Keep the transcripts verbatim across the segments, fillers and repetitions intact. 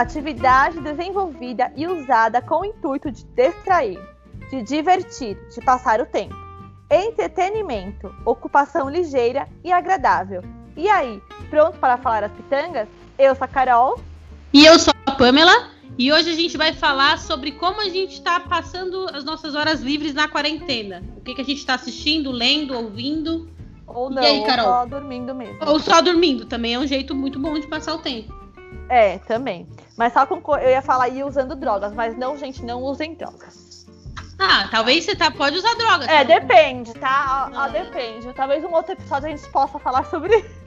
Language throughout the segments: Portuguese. atividade desenvolvida e usada com o intuito de distrair, de divertir, de passar o tempo. Entretenimento, ocupação ligeira e agradável. E aí, pronto para falar as pitangas? Eu sou a Carol. E eu sou a Pamela. E hoje a gente vai falar sobre como a gente está passando as nossas horas livres na quarentena. O que, que a gente está assistindo, lendo, ouvindo. Ou não, e aí, Carol? Ou só dormindo mesmo. Ou só dormindo, também é um jeito muito bom de passar o tempo. É, também. Mas só com... eu ia falar ir usando drogas, mas não, gente, não usem drogas. Ah, talvez você tá, pode usar drogas. É, tá? Depende, tá? Ah. Ah, depende. Talvez um outro episódio a gente possa falar sobre isso.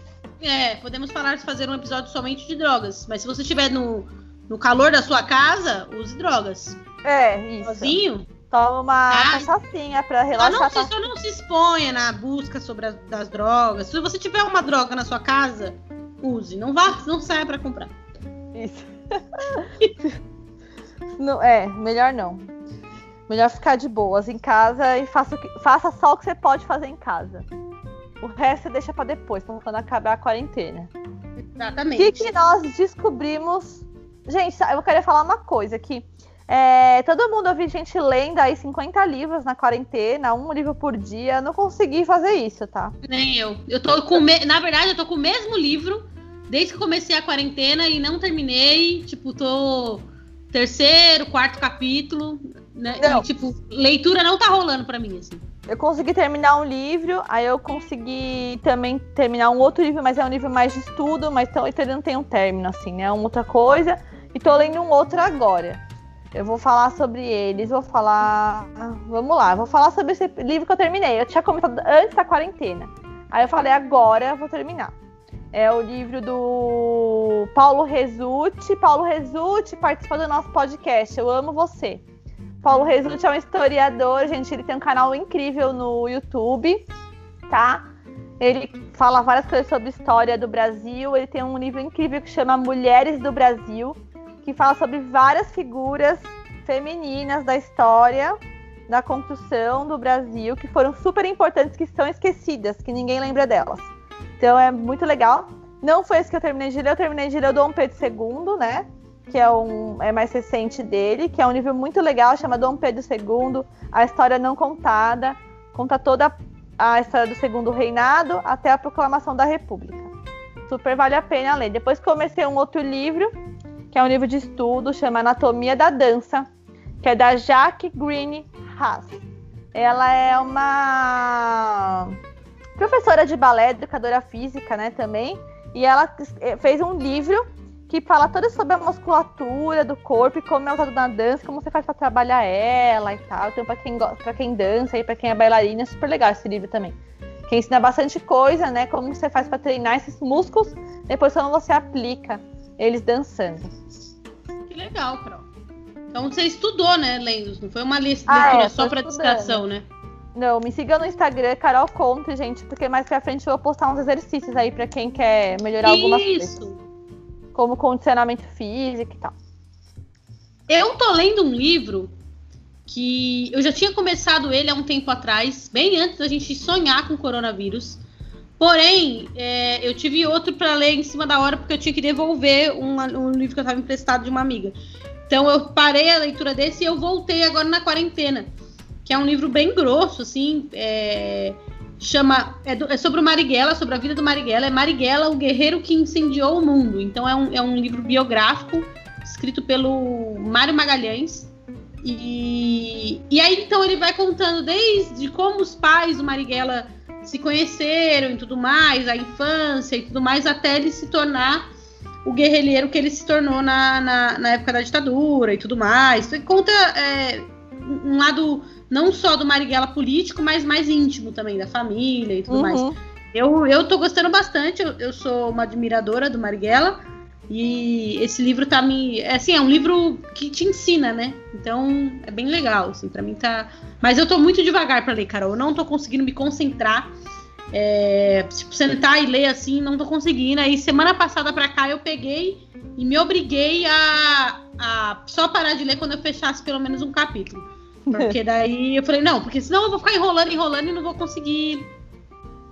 É, podemos falar de fazer um episódio somente de drogas. Mas se você estiver no, no calor da sua casa, use drogas. É, isso. Sozinho? Toma uma ah, cachaçinha pra relaxar. Não, você só não se exponha na busca sobre as das drogas. Se você tiver uma droga na sua casa, use. Não vá, não saia pra comprar. Isso. Não, é, melhor não. Melhor ficar de boas em casa e faça, o que, faça só o que você pode fazer em casa. O resto você deixa pra depois, pra quando acabar a quarentena. Exatamente. O que, que nós descobrimos... Gente, eu queria falar uma coisa aqui. É, todo mundo, eu vi gente lendo aí cinquenta livros na quarentena, um livro por dia. Eu não consegui fazer isso, tá? Nem eu. Eu tô com me... Na verdade, eu tô com o mesmo livro desde que comecei a quarentena e não terminei. Tipo, tô terceiro, quarto capítulo, né? E, tipo, leitura não tá rolando pra mim, assim. Eu consegui terminar um livro, aí eu consegui também terminar um outro livro, mas é um livro mais de estudo, mas então ele não tem um término, assim, né? É uma outra coisa. E tô lendo um outro agora. Eu vou falar sobre eles, vou falar... Ah, vamos lá, vou falar sobre esse livro que eu terminei. Eu tinha comentado antes da quarentena. Aí eu falei, agora eu vou terminar. É o livro do Paulo Rezzutti. Paulo Rezzutti participa do nosso podcast, Eu Amo Você. Paulo Rezzutti é um historiador, gente. Ele tem um canal incrível no YouTube, tá? Ele fala várias coisas sobre história do Brasil. Ele tem um livro incrível que chama Mulheres do Brasil, que fala sobre várias figuras femininas da história, da construção do Brasil, que foram super importantes, que são esquecidas, que ninguém lembra delas. Então é muito legal. Não foi esse que eu terminei de ler, eu terminei de ler o Dom Pedro segundo, né? Que é um é mais recente dele, que é um livro muito legal, chama Dom Pedro segundo, A História Não Contada, conta toda a história do segundo reinado até a proclamação da República. Super vale a pena ler. Depois comecei um outro livro, que é um livro de estudo, chama Anatomia da Dança, que é da Jack Green Haas. Ela é uma professora de balé, educadora física, né, também, e ela fez um livro que fala toda sobre a musculatura do corpo e como é usado na dança, como você faz para trabalhar ela e tal. Então, para quem, para quem dança e para quem é bailarina, é super legal esse livro também. Que ensina bastante coisa, né, como você faz para treinar esses músculos, depois como você aplica eles dançando. Que legal, Carol. Então você estudou, né, lendo? Não foi uma lista ah, é, só para distração, né? Não, me siga no Instagram, Carol Conte, gente, porque mais pra frente eu vou postar uns exercícios aí pra quem quer melhorar algumas coisas. Isso. Como condicionamento físico e tal. Eu tô lendo um livro que eu já tinha começado ele há um tempo atrás, bem antes da gente sonhar com o coronavírus. Porém, é, eu tive outro para ler em cima da hora, porque eu tinha que devolver uma, um livro que eu estava emprestado de uma amiga. Então eu parei a leitura desse e eu voltei agora na quarentena, que é um livro bem grosso, assim, é, chama, é, do, é sobre o Marighella, sobre a vida do Marighella, é Marighella, o Guerreiro que Incendiou o Mundo. Então é um, é um livro biográfico, escrito pelo Mário Magalhães. E, e aí, então, ele vai contando desde como os pais do Marighella se conheceram e tudo mais, a infância e tudo mais, até ele se tornar o guerrilheiro que ele se tornou na, na, na época da ditadura e tudo mais. Então, conta é, um lado não só do Marighella político, mas mais íntimo também, da família e tudo uhum. mais. Eu, eu tô gostando bastante, eu, eu sou uma admiradora do Marighella e esse livro tá me... É, assim, é um livro que te ensina, né? Então, é bem legal, assim, pra mim tá... Mas eu tô muito devagar pra ler, Carol. Eu não tô conseguindo me concentrar. É, tipo, sentar e ler assim, não tô conseguindo. Aí semana passada pra cá eu peguei e me obriguei a, a só parar de ler quando eu fechasse pelo menos um capítulo. Porque daí eu falei, não, porque senão eu vou ficar enrolando, enrolando e não vou conseguir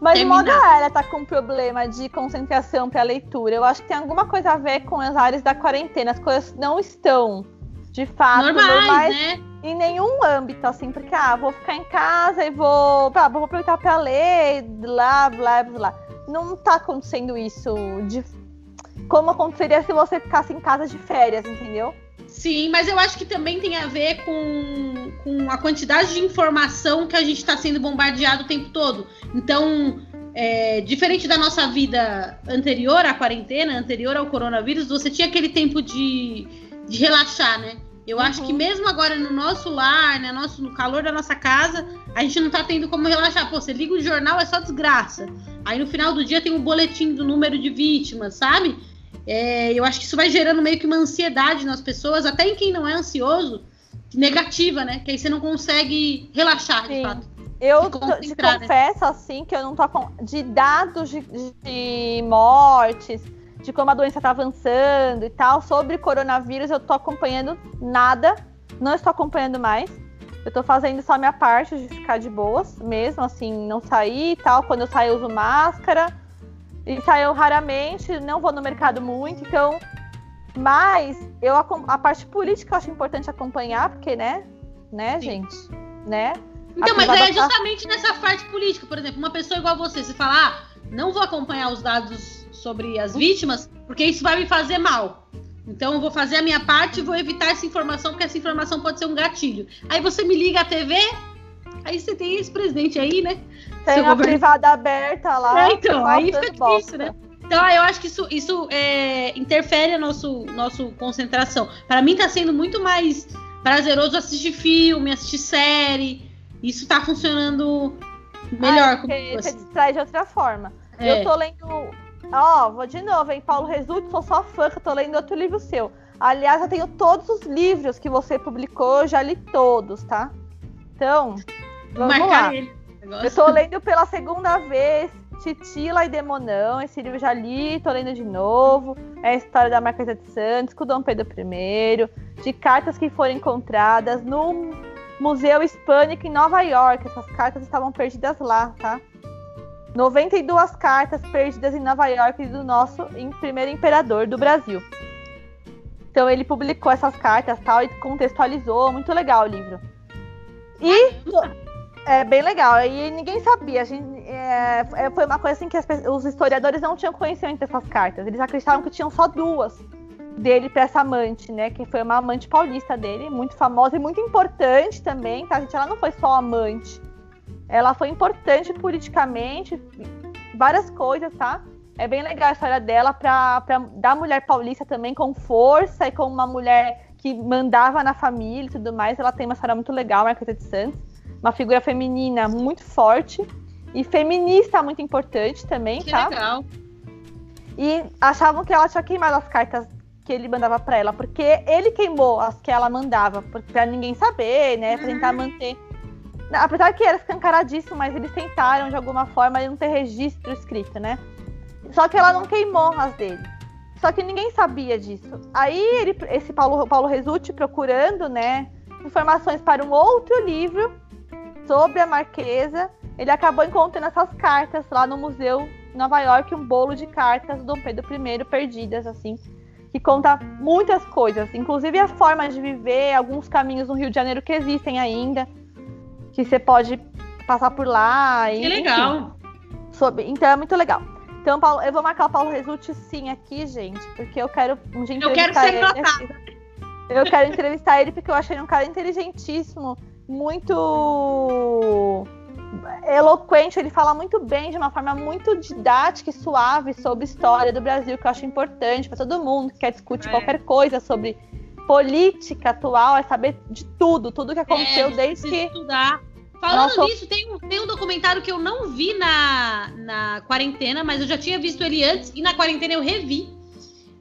Mas terminar. De modo geral, ela tá com problema de concentração para leitura. Eu acho que tem alguma coisa a ver com as áreas da quarentena. As coisas não estão, de fato, normais, normais né? Em nenhum âmbito, assim. Porque, ah, vou ficar em casa e vou... Ah, vou aproveitar para ler, blá, blá, blá. Não tá acontecendo isso de... como aconteceria se você ficasse em casa de férias, entendeu? Sim, mas eu acho que também tem a ver com, com a quantidade de informação que a gente está sendo bombardeado o tempo todo. Então, é, diferente da nossa vida anterior à quarentena, anterior ao coronavírus, você tinha aquele tempo de, de relaxar, né? Eu uhum. acho que mesmo agora no nosso lar, né, nosso, no calor da nossa casa, a gente não tá tendo como relaxar. Pô, você liga o jornal, é só desgraça. Aí no final do dia tem um boletim do número de vítimas, sabe? É, eu acho que isso vai gerando meio que uma ansiedade nas pessoas, até em quem não é ansioso, negativa, né? Que aí você não consegue relaxar, Sim. de fato. Eu te confesso, né? assim, que eu não tô com... de dados de, de mortes, de como a doença tá avançando e tal, sobre coronavírus eu tô acompanhando nada, não estou acompanhando mais. Eu tô fazendo só a minha parte de ficar de boas mesmo, assim, não sair e tal. Quando eu saio eu uso máscara. E saiu raramente, não vou no mercado muito, então... Mas eu, a parte política eu acho importante acompanhar, porque, né? Né, Sim. gente? Né? Então, mas aí é justamente a... nessa parte política. Por exemplo, uma pessoa igual a você, você fala, ah, não vou acompanhar os dados sobre as vítimas, porque isso vai me fazer mal. Então, eu vou fazer a minha parte e vou evitar essa informação, porque essa informação pode ser um gatilho. Aí você me liga à tê vê... Aí você tem esse presidente aí, né? Tem a privada aberta lá. É, então, aí fica difícil, né? Então, eu acho que isso, isso é, interfere a nosso, nosso concentração. Para mim, tá sendo muito mais prazeroso assistir filme, assistir série. Isso tá funcionando melhor. Ah, é comigo, você assim. Distrai de outra forma. É. Eu tô lendo... Ó, oh, vou de novo, hein? Paulo Rezzutti, sou só fã, que eu tô lendo outro livro seu. Aliás, eu tenho todos os livros que você publicou, eu já li todos, tá? Então... Vamos marcar lá. Ele. Eu tô lendo pela segunda vez Titila e Demonão, esse livro eu já li, tô lendo de novo. É a história da Marquesa de Santos com o Dom Pedro primeiro, de cartas que foram encontradas no Museu Hispânico em Nova York. Essas cartas estavam perdidas lá, tá? noventa e duas cartas perdidas em Nova York do nosso primeiro imperador do Brasil. Então ele publicou essas cartas tal, e contextualizou, muito legal o livro. E... É bem legal, e ninguém sabia. A gente, é, foi uma coisa assim que as, os historiadores não tinham conhecimento dessas cartas. Eles acreditavam que tinham só duas dele para essa amante, né? Que foi uma amante paulista dele, muito famosa e muito importante também, tá, gente? Ela não foi só amante, ela foi importante politicamente, várias coisas, tá? É bem legal a história dela, pra, pra da mulher paulista também, com força e como uma mulher que mandava na família e tudo mais. Ela tem uma história muito legal, Marquesa de Santos. Uma figura feminina muito forte e feminista muito importante também, que tá? Legal. E achavam que ela tinha queimado as cartas que ele mandava pra ela, porque ele queimou as que ela mandava, pra ninguém saber, né? Pra tentar manter. Apesar que era escancaradíssimo, mas eles tentaram de alguma forma não ter registro escrito, né? Só que ela não queimou as dele. Só que ninguém sabia disso. Aí ele, esse Paulo, Paulo Rezzutti, procurando, né, informações para um outro livro sobre a Marquesa, ele acabou encontrando essas cartas lá no Museu Nova York, um bolo de cartas do Dom Pedro primeiro perdidas, assim, que conta muitas coisas, inclusive a forma de viver, alguns caminhos no Rio de Janeiro que existem ainda, que você pode passar por lá. E, que legal! Enfim, sobre, então é muito legal. Então, Paulo, eu vou marcar o Paulo Rezzutti sim aqui, gente, porque eu quero um dia entrevistar ele. Eu quero ser notado. Eu quero entrevistar ele porque eu achei ele um cara inteligentíssimo, muito eloquente, ele fala muito bem, de uma forma muito didática e suave sobre história do Brasil, que eu acho importante para todo mundo que quer discutir é. qualquer coisa sobre política atual, é saber de tudo, tudo que aconteceu é, desde que... Estudar. Falando Nossa... nisso, tem um, tem um documentário que eu não vi na, na quarentena, mas eu já tinha visto ele antes, e na quarentena eu revi,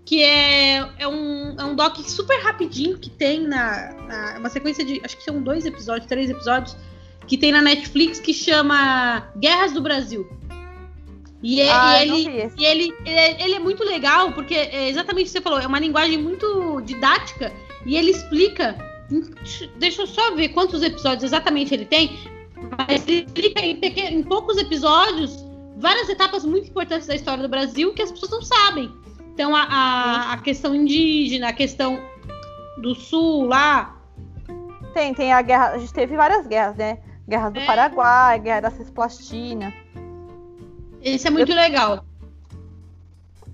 que é, é, um, é um doc super rapidinho que tem na, na... uma sequência de... acho que são dois episódios, três episódios, que tem na Netflix, que chama Guerras do Brasil. E, é, ah, e, ele, e ele, ele, ele é muito legal, porque é exatamente o que você falou, é uma linguagem muito didática, e ele explica... Deixa eu só ver quantos episódios exatamente ele tem, mas ele explica em, pequeno, em poucos episódios várias etapas muito importantes da história do Brasil que as pessoas não sabem. Então, a, a, a questão indígena, a questão do sul lá. Tem, tem a guerra, a gente teve várias guerras, né? Guerra do é. Paraguai, Guerra da Cisplatina. Isso é muito eu, legal.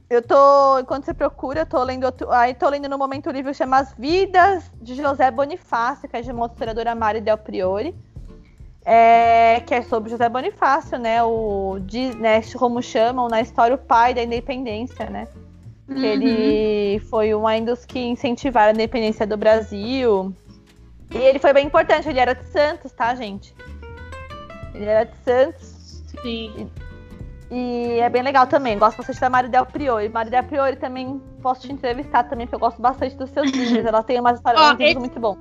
Eu tô, enquanto você procura, eu tô lendo, outro, aí tô lendo no momento o livro que chama As Vidas de José Bonifácio, que é de uma ilustradora Mary Del Priore. É, que é sobre José Bonifácio, né? O de, né, como chamam na história, o pai da independência, né? Uhum. Que ele foi um ainda dos que incentivaram a independência do Brasil. E ele foi bem importante, ele era de Santos, tá, gente? Ele era de Santos. Sim. E, e é bem legal também. Gosto bastante da Mary Del Priore. Mary Del Priore também posso te entrevistar também, porque eu gosto bastante dos seus livros. Ela tem umas histórias oh, esse... muito bom.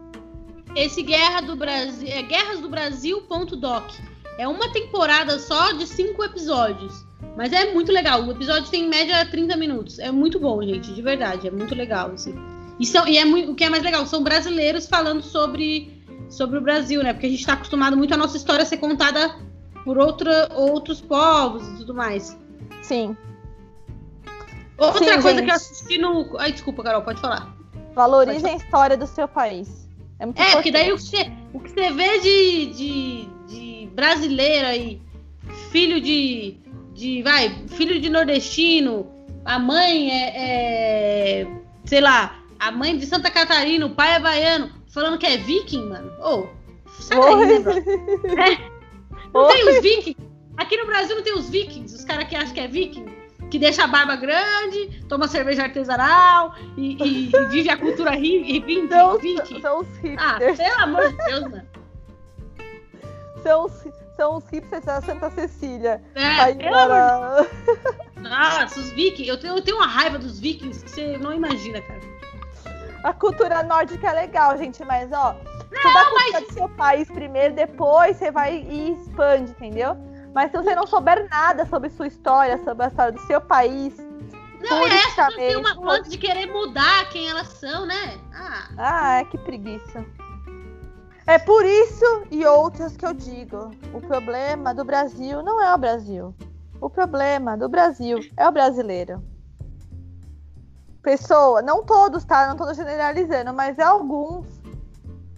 Esse Guerra do Brasil, é guerras do brasil ponto doc. É uma temporada só de cinco episódios. Mas é muito legal. O episódio tem em média trinta minutos. É muito bom, gente, de verdade. É muito legal, assim. E, são, e é muito, o que é mais legal, são brasileiros falando sobre, sobre o Brasil, né? Porque a gente está acostumado muito a nossa história ser contada por outra, outros povos e tudo mais. Sim. Outra Sim, coisa gente. que eu assisti no... Ai, desculpa, Carol, pode falar. Valorizem pode falar. a história do seu país. É, muito é porque daí o que você, o que você vê de, de, de brasileiro aí, filho de, de. Vai, filho de nordestino, a mãe é, é. Sei lá, a mãe de Santa Catarina, o pai é baiano, falando que é viking, mano. Ô, oh, sai daí, bro. É. Não Oi. tem os vikings. Aqui no Brasil não tem os vikings, os caras que acham que é viking, que deixa a barba grande, toma cerveja artesanal e, e, e vive a cultura hippie. São, são os hipsters. Ah, pelo amor de Deus, mano. São, são os hipsters da Santa Cecília. É, pelo amor de Deus. Nossa, os vikings. Eu tenho, eu tenho uma raiva dos vikings que você não imagina, cara. A cultura nórdica é legal, gente, mas ó... Não, você dá a cultura mas... do seu país primeiro, depois você vai e expande, entendeu? Mas se você não souber nada sobre sua história, sobre a história do seu país... Não, é essa que tem uma planta de querer mudar quem elas são, né? Ah, ah é que preguiça. É por isso e outras que eu digo. O problema do Brasil não é o Brasil. O problema do Brasil é o brasileiro. Pessoa, não todos, tá? Não tô generalizando, mas alguns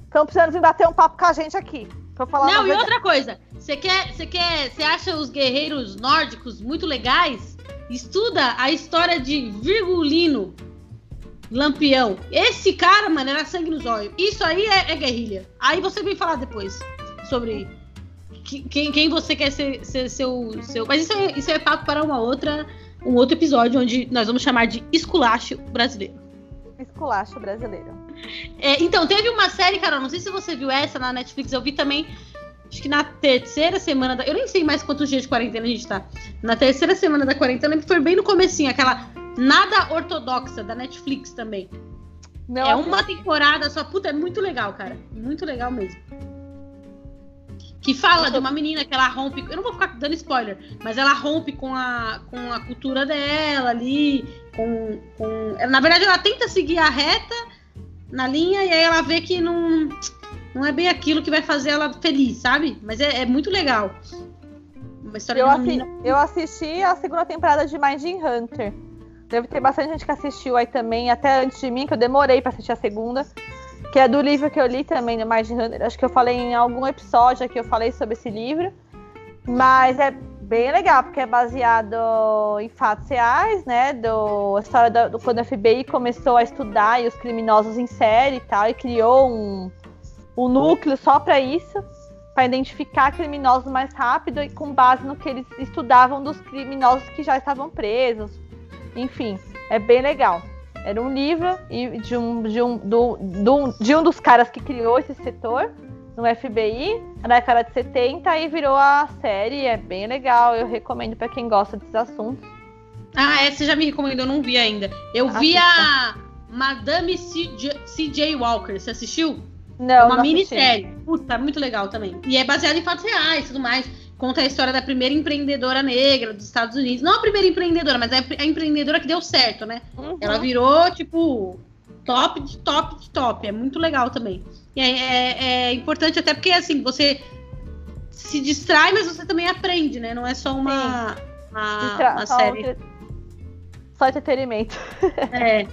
estão precisando vir bater um papo com a gente aqui. Não, e outra coisa, você quer, você quer, você acha os guerreiros nórdicos muito legais? Estuda a história de Virgulino Lampião. Esse cara, mano, era sangue nos olhos. Isso aí é, é guerrilha. Aí você vem falar depois sobre que, quem, quem você quer ser, ser seu, seu... Mas isso é, isso é papo para uma outra, um outro episódio onde nós vamos chamar de esculacho brasileiro. Esculacho brasileiro. É, então, teve uma série, Carol, não sei se você viu essa na Netflix, eu vi também, acho que na terceira semana, da, eu nem sei mais quantos dias de quarentena a gente tá, na terceira semana da quarentena, foi bem no comecinho, aquela Nada Ortodoxa da Netflix também. Não, é uma temporada só, puta, é muito legal, cara, muito legal mesmo. Que fala de uma menina que ela rompe, eu não vou ficar dando spoiler, mas ela rompe com a, com a cultura dela ali, com, com, na verdade ela tenta seguir a reta, na linha, e aí ela vê que não, não é bem aquilo que vai fazer ela feliz, sabe? Mas é, é muito legal. Uma história eu, de uma assi- menina... eu assisti a segunda temporada de Mindhunter. Deve ter bastante gente que assistiu aí também, até antes de mim, que eu demorei pra assistir a segunda, que é do livro que eu li também, do Mindhunter. Acho que eu falei em algum episódio aqui, eu falei sobre esse livro. Mas é bem legal, porque é baseado em fatos reais, né? Do, a história do, do, quando a F B I começou a estudar e os criminosos em série e tal, e criou um, um núcleo só para isso, para identificar criminosos mais rápido e com base no que eles estudavam dos criminosos que já estavam presos. Enfim, é bem legal. Era um livro e de, um, de, um, do, do, de um dos caras que criou esse setor no F B I, na década de setenta, e virou a série, é bem legal, eu recomendo pra quem gosta desses assuntos. Ah, essa você já me recomendou, eu não vi ainda. Eu Assista. vi a Madame C J. Walker, você assistiu? Não, é uma não minissérie, assisti. Puta, muito legal também. E é baseada em fatos reais e tudo mais, conta a história da primeira empreendedora negra dos Estados Unidos, não a primeira empreendedora, mas a empreendedora que deu certo, né? Uhum. Ela virou, tipo... Top de top de top, é muito legal também. É, é, é importante até porque, assim, você se distrai, mas você também aprende, né? Não é só uma, a, a só série. Um, só entretenimento. É.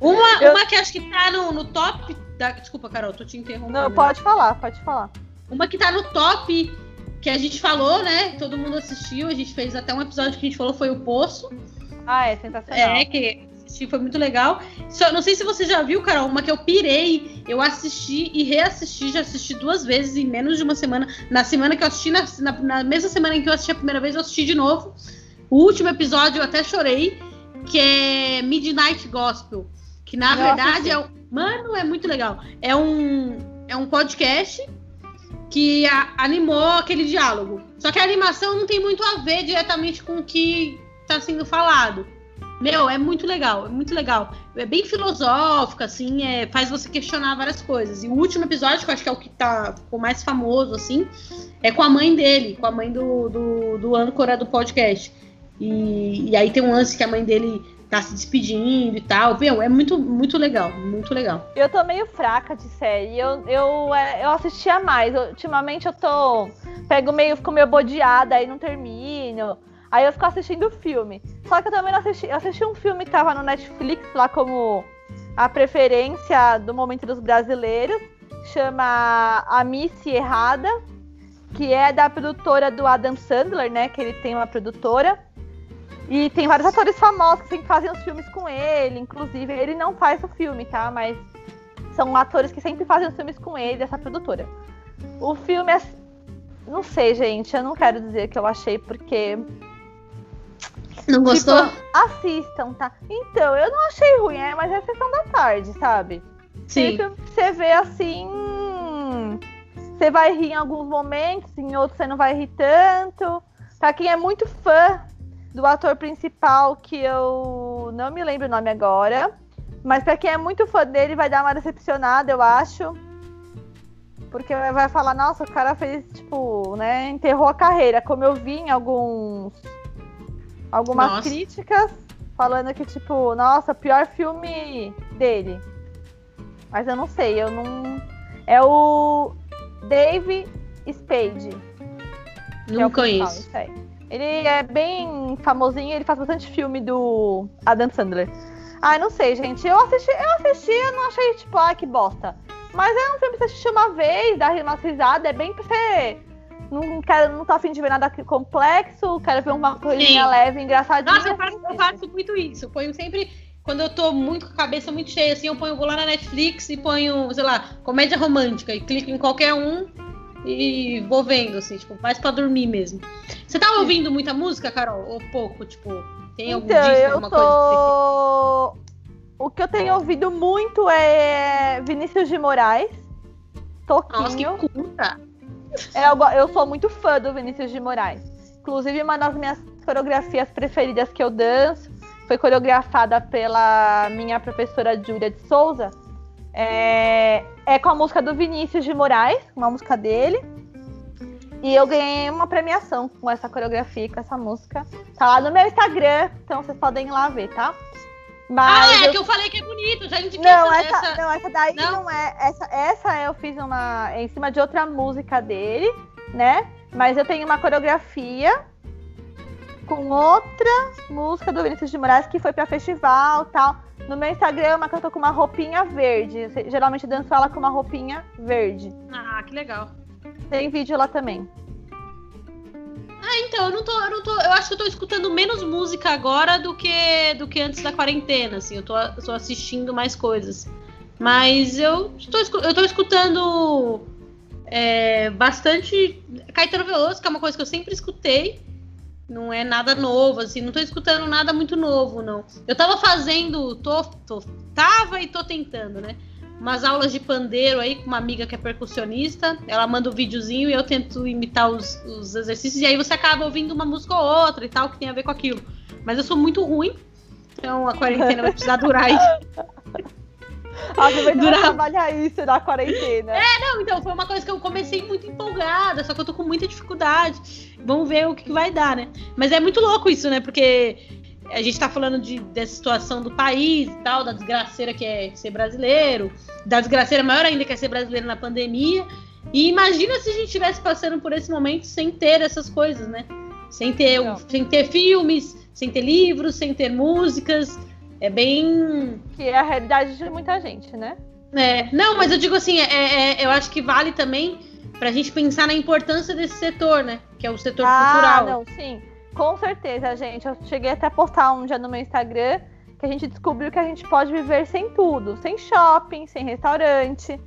Uma, eu... uma que acho que tá no, no top. Da... Desculpa, Carol, tô te interrompendo. Não, pode falar, pode falar. Uma que tá no top, que a gente falou, né? Todo mundo assistiu, a gente fez até um episódio que a gente falou, foi O Poço. Ah, é sensacional. É, que foi muito legal. Só, não sei se você já viu, Carol, uma que eu pirei, eu assisti e reassisti, já assisti duas vezes em menos de uma semana. Na semana que eu assisti, na, na, na mesma semana em que eu assisti a primeira vez, eu assisti de novo. O último episódio eu até chorei, que é Midnight Gospel, que na eu verdade assisti. é um... Mano, é muito legal. É um, é um podcast que a, animou aquele diálogo. Só que a animação não tem muito a ver diretamente com o que tá sendo falado. Meu, é muito legal, é muito legal. É bem filosófico, assim, é, faz você questionar várias coisas. E o último episódio, que eu acho que é o que tá, ficou mais famoso, assim, é com a mãe dele, com a mãe do, do, do âncora do podcast. E, e aí tem um lance que a mãe dele tá se despedindo e tal. Meu, é muito, muito legal, muito legal. Eu tô meio fraca de série, eu, eu, eu assistia mais. Eu, ultimamente eu tô, pego meio, fico meio bodeada, aí não termino. Aí eu fico assistindo filme. Só que eu também não assisti. Eu assisti um filme que tava no Netflix, lá como a preferência do momento dos brasileiros. Chama A Miss Errada, que é da produtora do Adam Sandler, né? Que ele tem uma produtora. E tem vários atores famosos assim, que fazem os filmes com ele. Inclusive, ele não faz o filme, tá? Mas são atores que sempre fazem os filmes com ele, dessa produtora. O filme é... Não sei, gente. Eu não quero dizer o que eu achei, porque... Não gostou? Tipo, assistam, tá? Então, eu não achei ruim, é, mas é a sessão da tarde, sabe? Sim. Sempre você vê assim... Você vai rir em alguns momentos, em outros você não vai rir tanto. Pra quem é muito fã do ator principal, que eu não me lembro o nome agora, mas pra quem é muito fã dele, vai dar uma decepcionada, eu acho. Porque vai falar, nossa, o cara fez, tipo, né, enterrou a carreira. Como eu vi em alguns... Algumas nossa. críticas falando que, tipo, nossa, pior filme dele. Mas eu não sei, eu não... É o Dave Spade. Não conheço. É ele é bem famosinho, ele faz bastante filme do Adam Sandler. Ah, não sei, gente. Eu assisti, eu assisti, eu não achei, tipo, ah, que bosta. Mas é um filme que você assiste uma vez, dá uma risada, é bem pra você... Não, quero, não tô afim de ver nada complexo, quero ver uma coisinha Sim. leve, engraçadinha. Nossa, eu faço, eu faço muito isso. Eu ponho sempre, quando eu tô muito com a cabeça muito cheia, assim, eu ponho, vou lá na Netflix e ponho, sei lá, comédia romântica e clico em qualquer um e vou vendo, assim, tipo, mais pra dormir mesmo. Você tá ouvindo muita música, Carol? Ou pouco, tipo, tem algum então, disco, alguma tô... coisa que você... O que eu tenho ouvido muito é Vinícius de Moraes, Toquinho. Nossa, que curta! Eu, eu sou muito fã do Vinícius de Moraes. Inclusive, uma das minhas coreografias preferidas que eu danço foi coreografada pela minha professora Júlia de Souza. É, é com a música do Vinícius de Moraes, uma música dele. E eu ganhei uma premiação com essa coreografia, com essa música. Tá lá no meu Instagram, então vocês podem ir lá ver, tá? Mas ah, é eu... que eu falei que é bonito, já indiquei não, essa, essa dessa... Não, essa daí não, não é... Essa, essa eu fiz uma, em cima de outra música dele, né? Mas eu tenho uma coreografia com outra música do Vinícius de Moraes que foi pra festival e tal. No meu Instagram é uma que eu tô com uma roupinha verde. Geralmente eu danço ela com uma roupinha verde. Ah, que legal. Tem vídeo lá também. Ah, então, eu não tô, eu não tô, eu acho que eu tô escutando menos música agora do que, do que antes da quarentena, assim, eu tô, eu tô assistindo mais coisas, mas eu tô, eu tô escutando é, bastante Caetano Veloso, que é uma coisa que eu sempre escutei, não é nada novo, assim, não tô escutando nada muito novo, não. Eu tava fazendo, tô, tô, tava e tô tentando, né? Umas aulas de pandeiro aí com uma amiga que é percussionista, ela manda um videozinho e eu tento imitar os, os exercícios, e aí você acaba ouvindo uma música ou outra e tal, que tem a ver com aquilo. Mas eu sou muito ruim, então a quarentena vai precisar durar aí. Ah, você vai durar... trabalhar isso na quarentena. É, não, então foi uma coisa que eu comecei muito empolgada, só que eu tô com muita dificuldade. Vamos ver o que, que vai dar, né? Mas é muito louco isso, né? Porque a gente tá falando de, dessa situação do país e tal, da desgraceira que é ser brasileiro, da desgraceira maior ainda que é ser brasileiro na pandemia. E imagina se a gente estivesse passando por esse momento sem ter essas coisas, né? Sem ter, sem ter filmes, sem ter livros, sem ter músicas. É bem... Que é a realidade de muita gente, né? É. Não, mas eu digo assim, é, é, eu acho que vale também pra gente pensar na importância desse setor, né? Que é o setor ah, cultural. Ah, não, sim. Com certeza, gente. Eu cheguei até a postar um dia no meu Instagram que a gente descobriu que a gente pode viver sem tudo. Sem shopping, sem restaurante.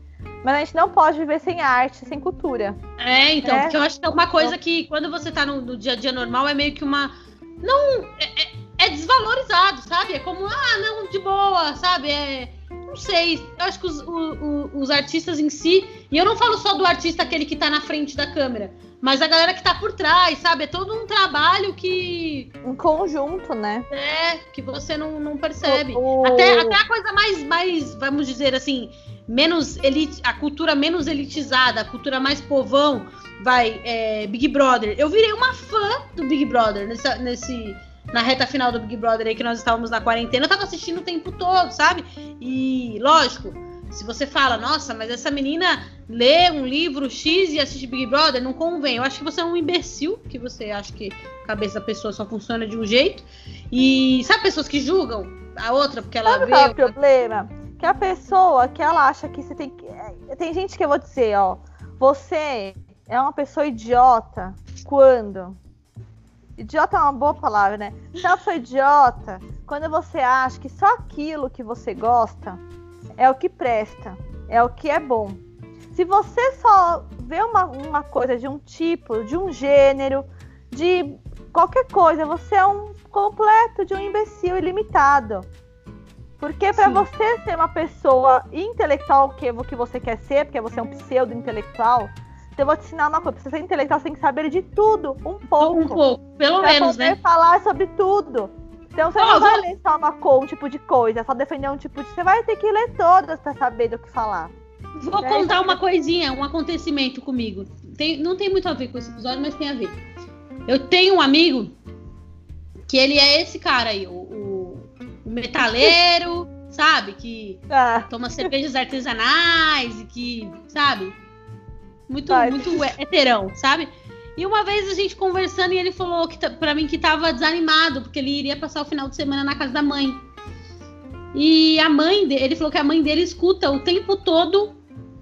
Mas a gente não pode viver sem arte, sem cultura. É, então. É. Porque eu acho que é uma coisa que quando você tá no, no dia a dia normal é meio que uma... Não... É, é... É desvalorizado, sabe? É como, ah, não, de boa, sabe? É, não sei, eu acho que os, o, os artistas em si... E eu não falo só do artista aquele que tá na frente da câmera, mas a galera que tá por trás, sabe? É todo um trabalho que... Um conjunto, né? É, que você não, não percebe. O, o... Até, até a coisa mais, mais, vamos dizer assim, menos elite, a cultura menos elitizada, a cultura mais povão, vai, é, Big Brother. Eu virei uma fã do Big Brother nessa, nesse... Na reta final do Big Brother aí, que nós estávamos na quarentena, eu tava assistindo o tempo todo, sabe? E, lógico, se você fala, nossa, mas essa menina lê um livro X e assiste Big Brother, não convém. Eu acho que você é um imbecil, que você acha que a cabeça da pessoa só funciona de um jeito. E sabe pessoas que julgam a outra porque ela sabe vê... Sabe qual é o problema? Que a pessoa que ela acha que você tem que... Tem gente que eu vou dizer, ó, você é uma pessoa idiota quando... Idiota é uma boa palavra, né? Então, foi idiota quando você acha que só aquilo que você gosta é o que presta, é o que é bom. Se você só vê uma, uma coisa de um tipo, de um gênero, de qualquer coisa, você é um completo de um imbecil ilimitado. Porque para você ser uma pessoa intelectual, que é o que você quer ser, porque você é um pseudo-intelectual... Eu vou te ensinar uma coisa, pra você ser intelectual, você tem que saber de tudo, um pouco. Um pouco, pelo pra menos, né? Pra poder falar sobre tudo. Então você oh, não vai vou... ler só uma cor, um tipo de coisa, só defender um tipo de... Você vai ter que ler todas pra saber do que falar. Vou é contar isso. Uma coisinha, um acontecimento comigo. Tem, não tem muito a ver com esse episódio, mas tem a ver. Eu tenho um amigo que ele é esse cara aí, o, o, o metaleiro, sabe? Que ah. toma cervejas artesanais e que, sabe... Muito, muito heterão, sabe? E uma vez a gente conversando e ele falou que, pra mim que tava desanimado, porque ele iria passar o final de semana na casa da mãe. E a mãe dele, ele falou que a mãe dele escuta o tempo todo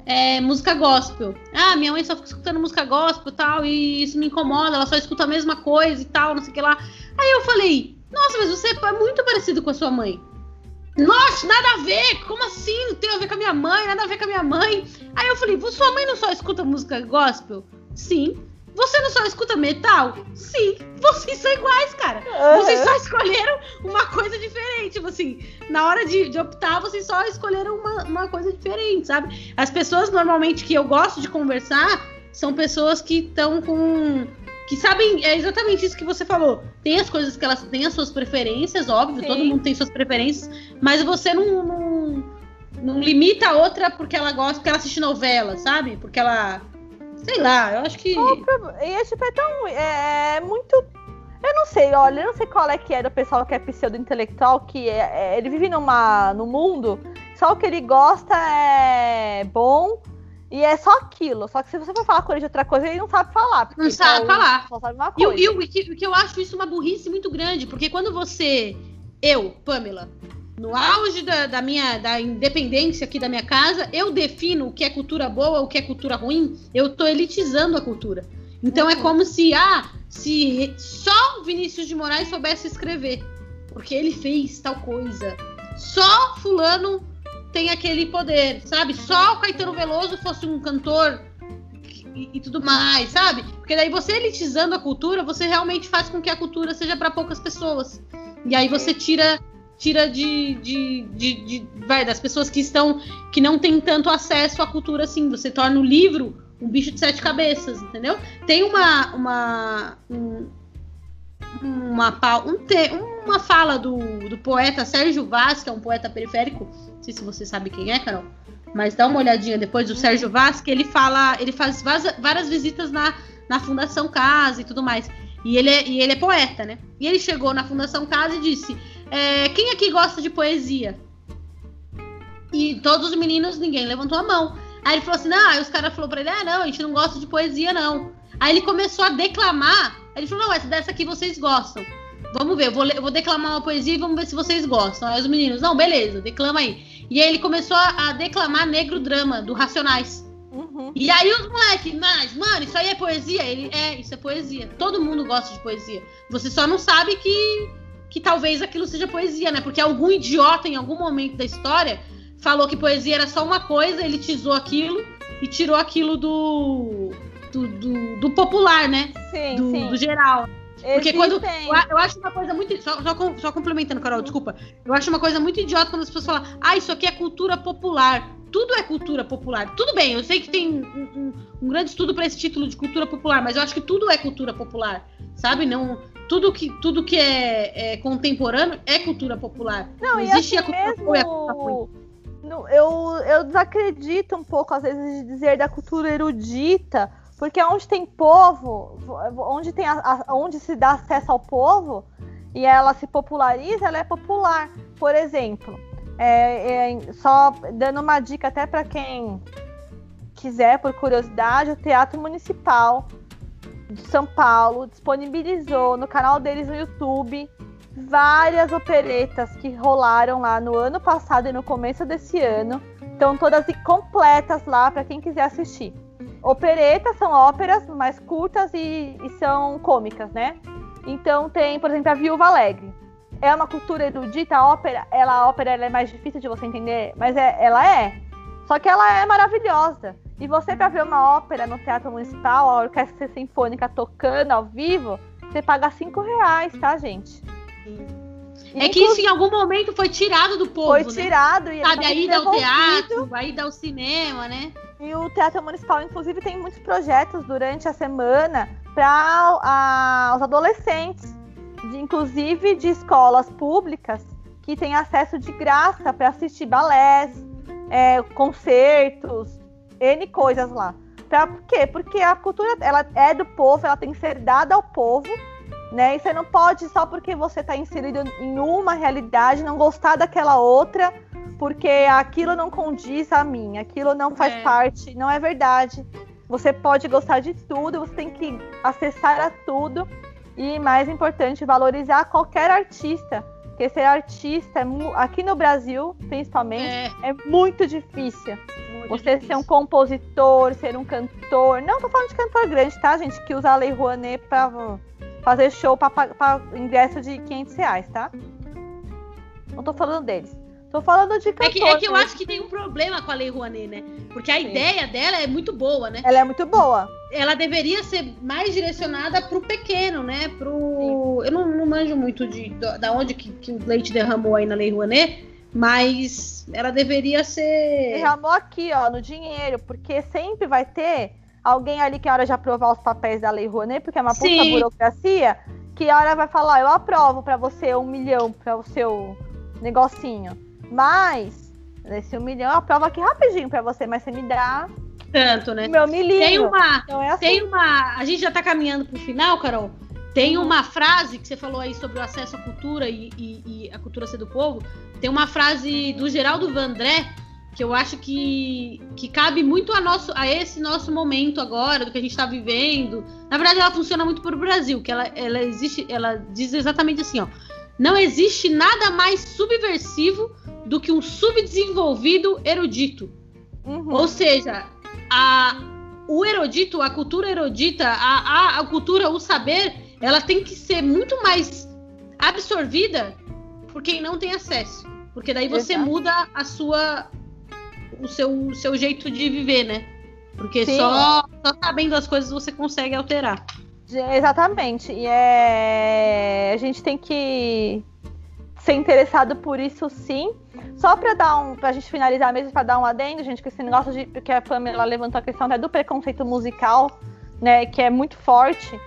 é, música gospel. Ah, minha mãe só fica escutando música gospel e tal, e isso me incomoda, ela só escuta a mesma coisa e tal, não sei o que lá. Aí eu falei, nossa, mas você é muito parecido com a sua mãe. Nossa, nada a ver, como assim? Não tem a ver com a minha mãe, nada a ver com a minha mãe. Aí eu falei, sua mãe não só escuta música gospel? Sim. Você não só escuta metal? Sim. Vocês são iguais, cara. Uhum. Vocês só escolheram uma coisa diferente. Tipo assim, na hora de, de optar, vocês só escolheram uma, uma coisa diferente, sabe? As pessoas normalmente que eu gosto de conversar são pessoas que estão com... Que sabem, é exatamente isso que você falou. Tem as coisas que elas têm as suas preferências, óbvio, sim, todo mundo tem suas preferências, mas você não, não, não limita a outra porque ela gosta, porque ela assiste novela, sabe? Porque ela, sei lá, eu acho que... E esse tipo, é tão, é muito... Eu não sei, olha, eu não sei qual é que é do pessoal que é pseudo-intelectual, que é, é, ele vive numa, no mundo, só o que ele gosta é bom... E é só aquilo, só que se você for falar com ele de outra coisa, ele não sabe falar. Não sabe só, falar. Só sabe uma coisa. E, e, e que, que eu acho isso uma burrice muito grande, porque quando você, eu, Pamela, no auge da, da minha da independência aqui da minha casa, eu defino o que é cultura boa, o que é cultura ruim, eu tô elitizando a cultura. Então uhum. é como se, ah, se só Vinícius de Moraes soubesse escrever, porque ele fez tal coisa. Só fulano... tem aquele poder, sabe? Só o Caetano Veloso fosse um cantor e, e tudo mais, sabe? Porque daí você elitizando a cultura, você realmente faz com que a cultura seja para poucas pessoas. E aí você tira, tira de, de, de, de vai, das pessoas que estão, que não tem tanto acesso à cultura assim. Você torna o livro um bicho de sete cabeças, entendeu? Tem uma uma um, uma, um te, uma fala do, do poeta Sérgio Vaz, que é um poeta periférico. Não sei se você sabe quem é, Carol, mas dá uma olhadinha depois do Sérgio Vaz, que ele fala, ele faz várias visitas na, na Fundação Casa e tudo mais. E ele, é, e ele é poeta, né? E ele chegou na Fundação Casa e disse: é, quem aqui gosta de poesia? E todos os meninos, ninguém levantou a mão. Aí ele falou assim: não, aí os caras falaram pra ele: ah, não, a gente não gosta de poesia, não. Aí ele começou a declamar. Ele falou, não, essa dessa aqui vocês gostam. Vamos ver, eu vou, eu vou declamar uma poesia e vamos ver se vocês gostam. Aí os meninos, não, beleza, declama aí. E aí ele começou a, a declamar Negro Drama, do Racionais. Uhum. E aí os moleques, mas, mano, isso aí é poesia? Ele, é, isso é poesia. Todo mundo gosta de poesia. Você só não sabe que, que talvez aquilo seja poesia, né? Porque algum idiota, em algum momento da história, falou que poesia era só uma coisa, ele tisou aquilo e tirou aquilo do... Do, do, do popular, né? Sim, do, sim. do geral. Porque Existem. quando... Eu, eu acho uma coisa muito... Só, só, só complementando, Carol, desculpa. Eu acho uma coisa muito idiota quando as pessoas falam, ah, isso aqui é cultura popular. Tudo é cultura popular. Tudo bem, eu sei que tem um, um, um grande estudo para esse título de cultura popular, mas eu acho que tudo é cultura popular, sabe? Não... Tudo que, tudo que é, é contemporâneo é cultura popular. Não, Não existe assim a cultura mesmo... popular. É cultura popular. No, eu, eu desacredito um pouco, às vezes, de dizer da cultura erudita, porque onde tem povo, onde, tem a, a, onde se dá acesso ao povo e ela se populariza, ela é popular. Por exemplo, é, é, só dando uma dica até para quem quiser, por curiosidade, o Teatro Municipal de São Paulo disponibilizou no canal deles no YouTube várias operetas que rolaram lá no ano passado e no começo desse ano. Estão todas completas lá para quem quiser assistir. Operetas são óperas mais curtas e, e são cômicas, né? Então tem, por exemplo, a Viúva Alegre. É uma cultura erudita, a ópera, ela, a ópera ela é mais difícil de você entender, mas é, ela é. Só que ela é maravilhosa. E você, para ver uma ópera no Teatro Municipal, a Orquestra Sinfônica tocando ao vivo, você paga cinco reais, tá, gente? E é que isso em algum momento foi tirado do povo, Foi tirado. Né? E sabe, aí dá o teatro, aí dá o cinema, né? E o Teatro Municipal, inclusive, tem muitos projetos durante a semana para os adolescentes, de, inclusive de escolas públicas, que têm acesso de graça para assistir balés, é, concertos, N coisas lá. Pra, por quê? Porque a cultura ela é do povo, ela tem que ser dada ao povo, né? E você não pode, só porque você está inserido em uma realidade, não gostar daquela outra, porque aquilo não condiz a mim, aquilo não faz é. parte, não é verdade. Você pode gostar de tudo, você tem que acessar a tudo e, mais importante, valorizar qualquer artista, porque ser artista, aqui no Brasil, principalmente, é, é muito difícil. Muito você difícil. Ser um compositor, ser um cantor, não tô falando de cantor grande, tá, gente, que usa a Lei Rouanet pra fazer show para ingresso de quinhentos reais, tá? Não tô falando deles. Tô falando de cantor. É que, é que eu acho que tem um problema com a Lei Rouanet, né? Porque a Sim. ideia dela é muito boa, né? Ela é muito boa. Ela deveria ser mais direcionada pro pequeno, né? Pro... Eu não, não manjo muito de, da onde que, que o leite derramou aí na Lei Rouanet, mas ela deveria ser... Derramou aqui, ó, no dinheiro, porque sempre vai ter alguém ali que a hora de aprovar os papéis da Lei Rouanet, porque é uma puta Sim. burocracia, que a hora vai falar, eu aprovo pra você um milhão, pra o seu negocinho. Mas, esse um milhão, eu aprovo aqui rapidinho pra você, mas você me dá tanto, né? Meu milhão. Tem uma, então é assim. Tem uma, a gente já tá caminhando pro final, Carol. Tem uma frase que você falou aí sobre o acesso à cultura e, e, e a cultura ser do povo. Tem uma frase do Geraldo Vandré que eu acho que, que cabe muito a, nosso, a esse nosso momento agora, do que a gente tá vivendo. Na verdade, ela funciona muito pro Brasil, que ela, ela existe, ela diz exatamente assim, ó. Não existe nada mais subversivo do que um subdesenvolvido erudito. Uhum. Ou seja, a, o erudito, a cultura erudita, a, a, a cultura, o saber, ela tem que ser muito mais absorvida por quem não tem acesso. Porque daí você Exato. muda a sua, o, seu, o seu jeito de viver, né? Porque só, só sabendo as coisas você consegue alterar. Exatamente, e é... a gente tem que ser interessado por isso, sim. Só para dar um, pra gente finalizar mesmo, para dar um adendo, gente, que esse negócio de, porque a Pamela levantou a questão, né, do preconceito musical, né, que é muito forte.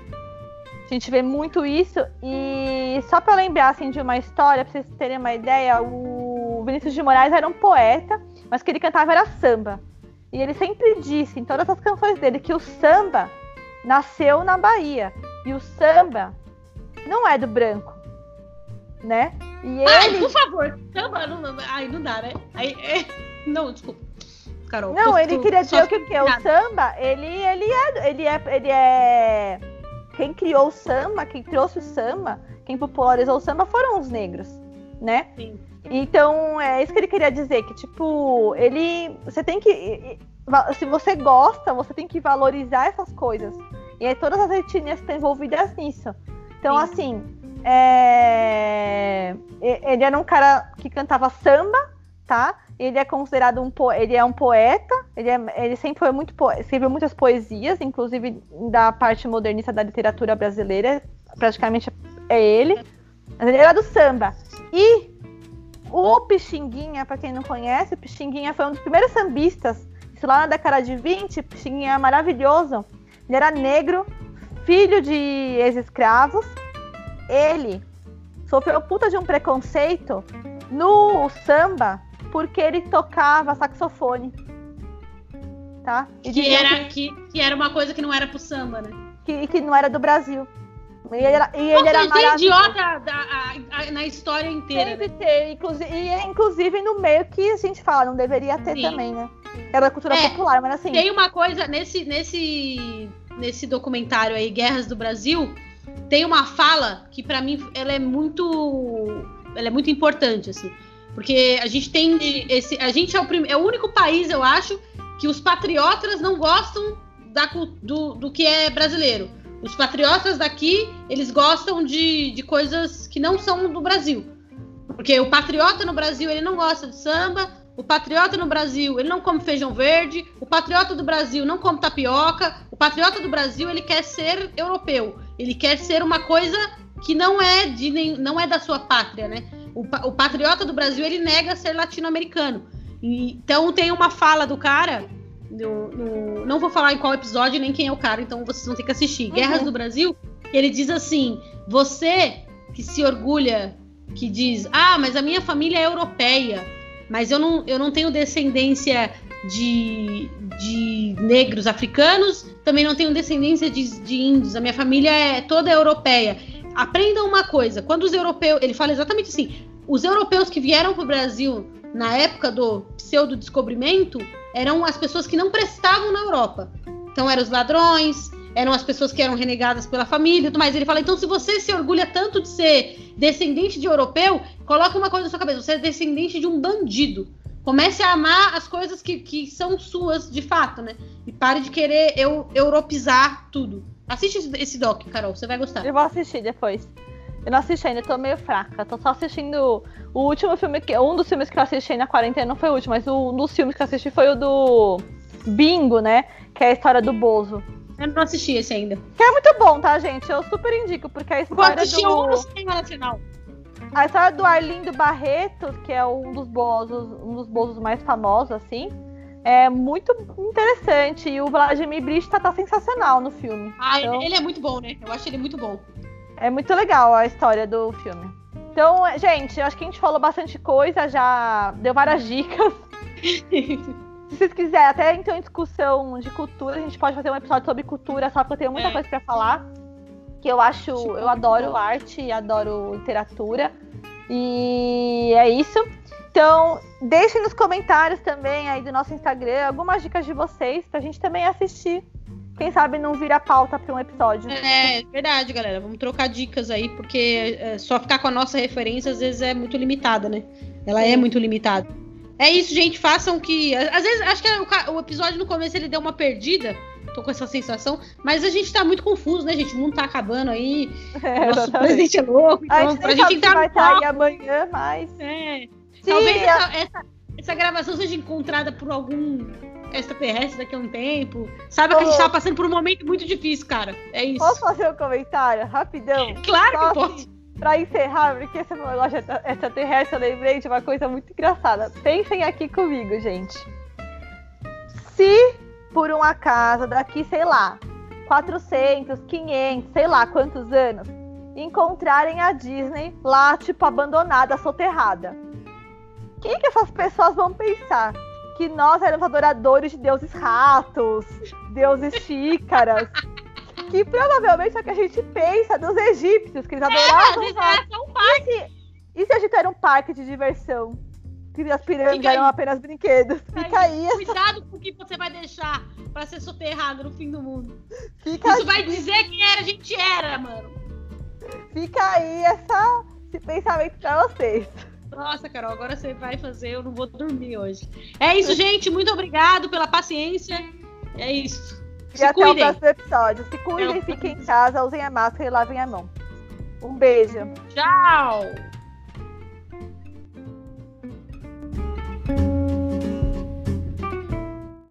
A gente vê muito isso. E só para lembrar, assim, de uma história, para vocês terem uma ideia, o Vinícius de Moraes era um poeta, mas que ele cantava era samba. E ele sempre disse, em todas as canções dele, que o samba nasceu na Bahia. E o samba não é do branco, né? E ele... Ai, por favor, samba não... Ai, não dá, né? Ai, é... Não, desculpa. Carol? Não, tu, ele tu, queria dizer que o que? O samba, ele, ele, é, ele, é, ele é... Quem criou o samba, quem trouxe o samba, quem popularizou o samba foram os negros, né? Sim. Então, é isso que ele queria dizer, que tipo, ele... Você tem que... Se você gosta, você tem que valorizar essas coisas. E aí todas as etnias estão envolvidas nisso. Então, sim, assim... É... Ele era um cara que cantava samba, tá? Ele é considerado um po... ele é um poeta. Ele, é... ele sempre foi muito po... escreveu muitas poesias, inclusive da parte modernista da literatura brasileira. Praticamente é ele. Mas ele era do samba. E o Pixinguinha, pra quem não conhece, o Pixinguinha foi um dos primeiros sambistas. Isso lá na década de vinte, Pixinguinha é maravilhoso. Ele era negro, filho de ex-escravos. Ele sofreu puta de um preconceito no samba porque ele tocava saxofone, tá? E que, era, que, que era uma coisa que não era pro samba, né? Que, que não era do Brasil. E ele era, e ele era idiota da, a, a, na história inteira. Sempre, né? Ter, inclusive, e inclusive no meio que a gente fala, não deveria ter. Sim. Também, né? Era da cultura é, popular, mas assim... Tem uma coisa, nesse, nesse, nesse documentário aí, Guerras do Brasil... Tem uma fala que, pra mim, ela é muito, ela é muito importante, assim. Porque a gente tem... Esse, a gente é o, prim, é o único país, eu acho, que os patriotas não gostam da, do, do que é brasileiro. Os patriotas daqui, eles gostam de, de coisas que não são do Brasil. Porque o patriota no Brasil, ele não gosta de samba. O patriota no Brasil, ele não come feijão verde. O patriota do Brasil não come tapioca. O patriota do Brasil, ele quer ser europeu. Ele quer ser uma coisa que não é, de nem, não é da sua pátria, né? O, o patriota do Brasil, ele nega ser latino-americano. E, então, tem uma fala do cara... No, no, não vou falar em qual episódio, nem quem é o cara, então vocês vão ter que assistir. Uhum. Guerras do Brasil, ele diz assim... Você que se orgulha, que diz... Ah, mas a minha família é europeia. Mas eu não, eu não tenho descendência... De, de negros africanos, também não tenho descendência de, de índios, a minha família é toda europeia. Aprendam uma coisa, quando os europeus, ele fala exatamente assim, os europeus que vieram para o Brasil na época do pseudo-descobrimento eram as pessoas que não prestavam na Europa. Então eram os ladrões, eram as pessoas que eram renegadas pela família e tudo mais. Ele fala, então se você se orgulha tanto de ser descendente de europeu, coloca uma coisa na sua cabeça, você é descendente de um bandido. Comece a amar as coisas que, que são suas, de fato, né? E pare de querer eu, europizar tudo. Assiste esse, esse doc, Carol, você vai gostar. Eu vou assistir depois. Eu não assisti ainda, eu tô meio fraca. Tô só assistindo o último filme, que um dos filmes que eu assisti na quarentena, não foi o último, mas o, um dos filmes que eu assisti foi o do Bingo, né? Que é a história do Bozo. Eu não assisti esse ainda. Que é muito bom, tá, gente? Eu super indico, porque a história do... assistir um no cinema nacional. A história do Arlindo Barreto, que é um dos bozos, um dos bozos mais famosos, assim, é muito interessante. E o Vladimir Brista tá sensacional no filme. Ah, então, ele é muito bom, né? Eu acho ele muito bom. É muito legal a história do filme. Então, gente, eu acho que a gente falou bastante coisa, já deu várias dicas. Se vocês quiserem, até então em discussão de cultura, a gente pode fazer um episódio sobre cultura, só porque eu tenho muita é. coisa pra falar. Que eu acho, eu adoro arte, adoro literatura, e é isso. Então, deixem nos comentários também aí do nosso Instagram algumas dicas de vocês pra gente também assistir. Quem sabe não vira pauta pra um episódio. É, é verdade, galera. Vamos trocar dicas aí, porque é, só ficar com a nossa referência às vezes é muito limitada, né? Ela é muito limitada. É isso, gente. Façam que... Às vezes, acho que o episódio no começo ele deu uma perdida. Tô com essa sensação, mas a gente tá muito confuso, né, gente? O mundo tá acabando aí, é, nosso exatamente. Presidente é louco, então a gente, pra gente entrar vai no papo. Estar aí amanhã, mas... É. Sim, talvez a... essa, essa, essa gravação seja encontrada por algum extraterrestre daqui a um tempo. Sabe oh. que a gente tá passando por um momento muito difícil, cara. É isso. Posso fazer um comentário rapidão? Claro Só que pode. Assim, pra encerrar, porque esse negócio extraterrestre, eu lembrei de uma coisa muito engraçada. Pensem aqui comigo, gente. Se... por um acaso, daqui, sei lá, quatrocentos, quinhentos, sei lá quantos anos, encontrarem a Disney lá, tipo, abandonada, soterrada. O que que essas pessoas vão pensar? Que nós éramos adoradores de deuses ratos, deuses xícaras, que provavelmente é o que a gente pensa dos egípcios, que eles adoravam. É, a Disney era só um parque. E se, e se a gente era um parque de diversão? que as piranhas ganham apenas brinquedos. Fica, Fica aí. aí. Cuidado com o que você vai deixar pra ser soterrado no fim do mundo. Fica Isso aí. vai dizer quem era, a gente era, mano. Fica aí essa, esse pensamento pra vocês. Nossa, Carol, agora você vai fazer, eu não vou dormir hoje. É isso, gente, muito obrigado pela paciência. É isso. E Se até cuidem. o próximo episódio. Se cuidem, fiquem em casa, usem a máscara e lavem a mão. Um beijo. Tchau!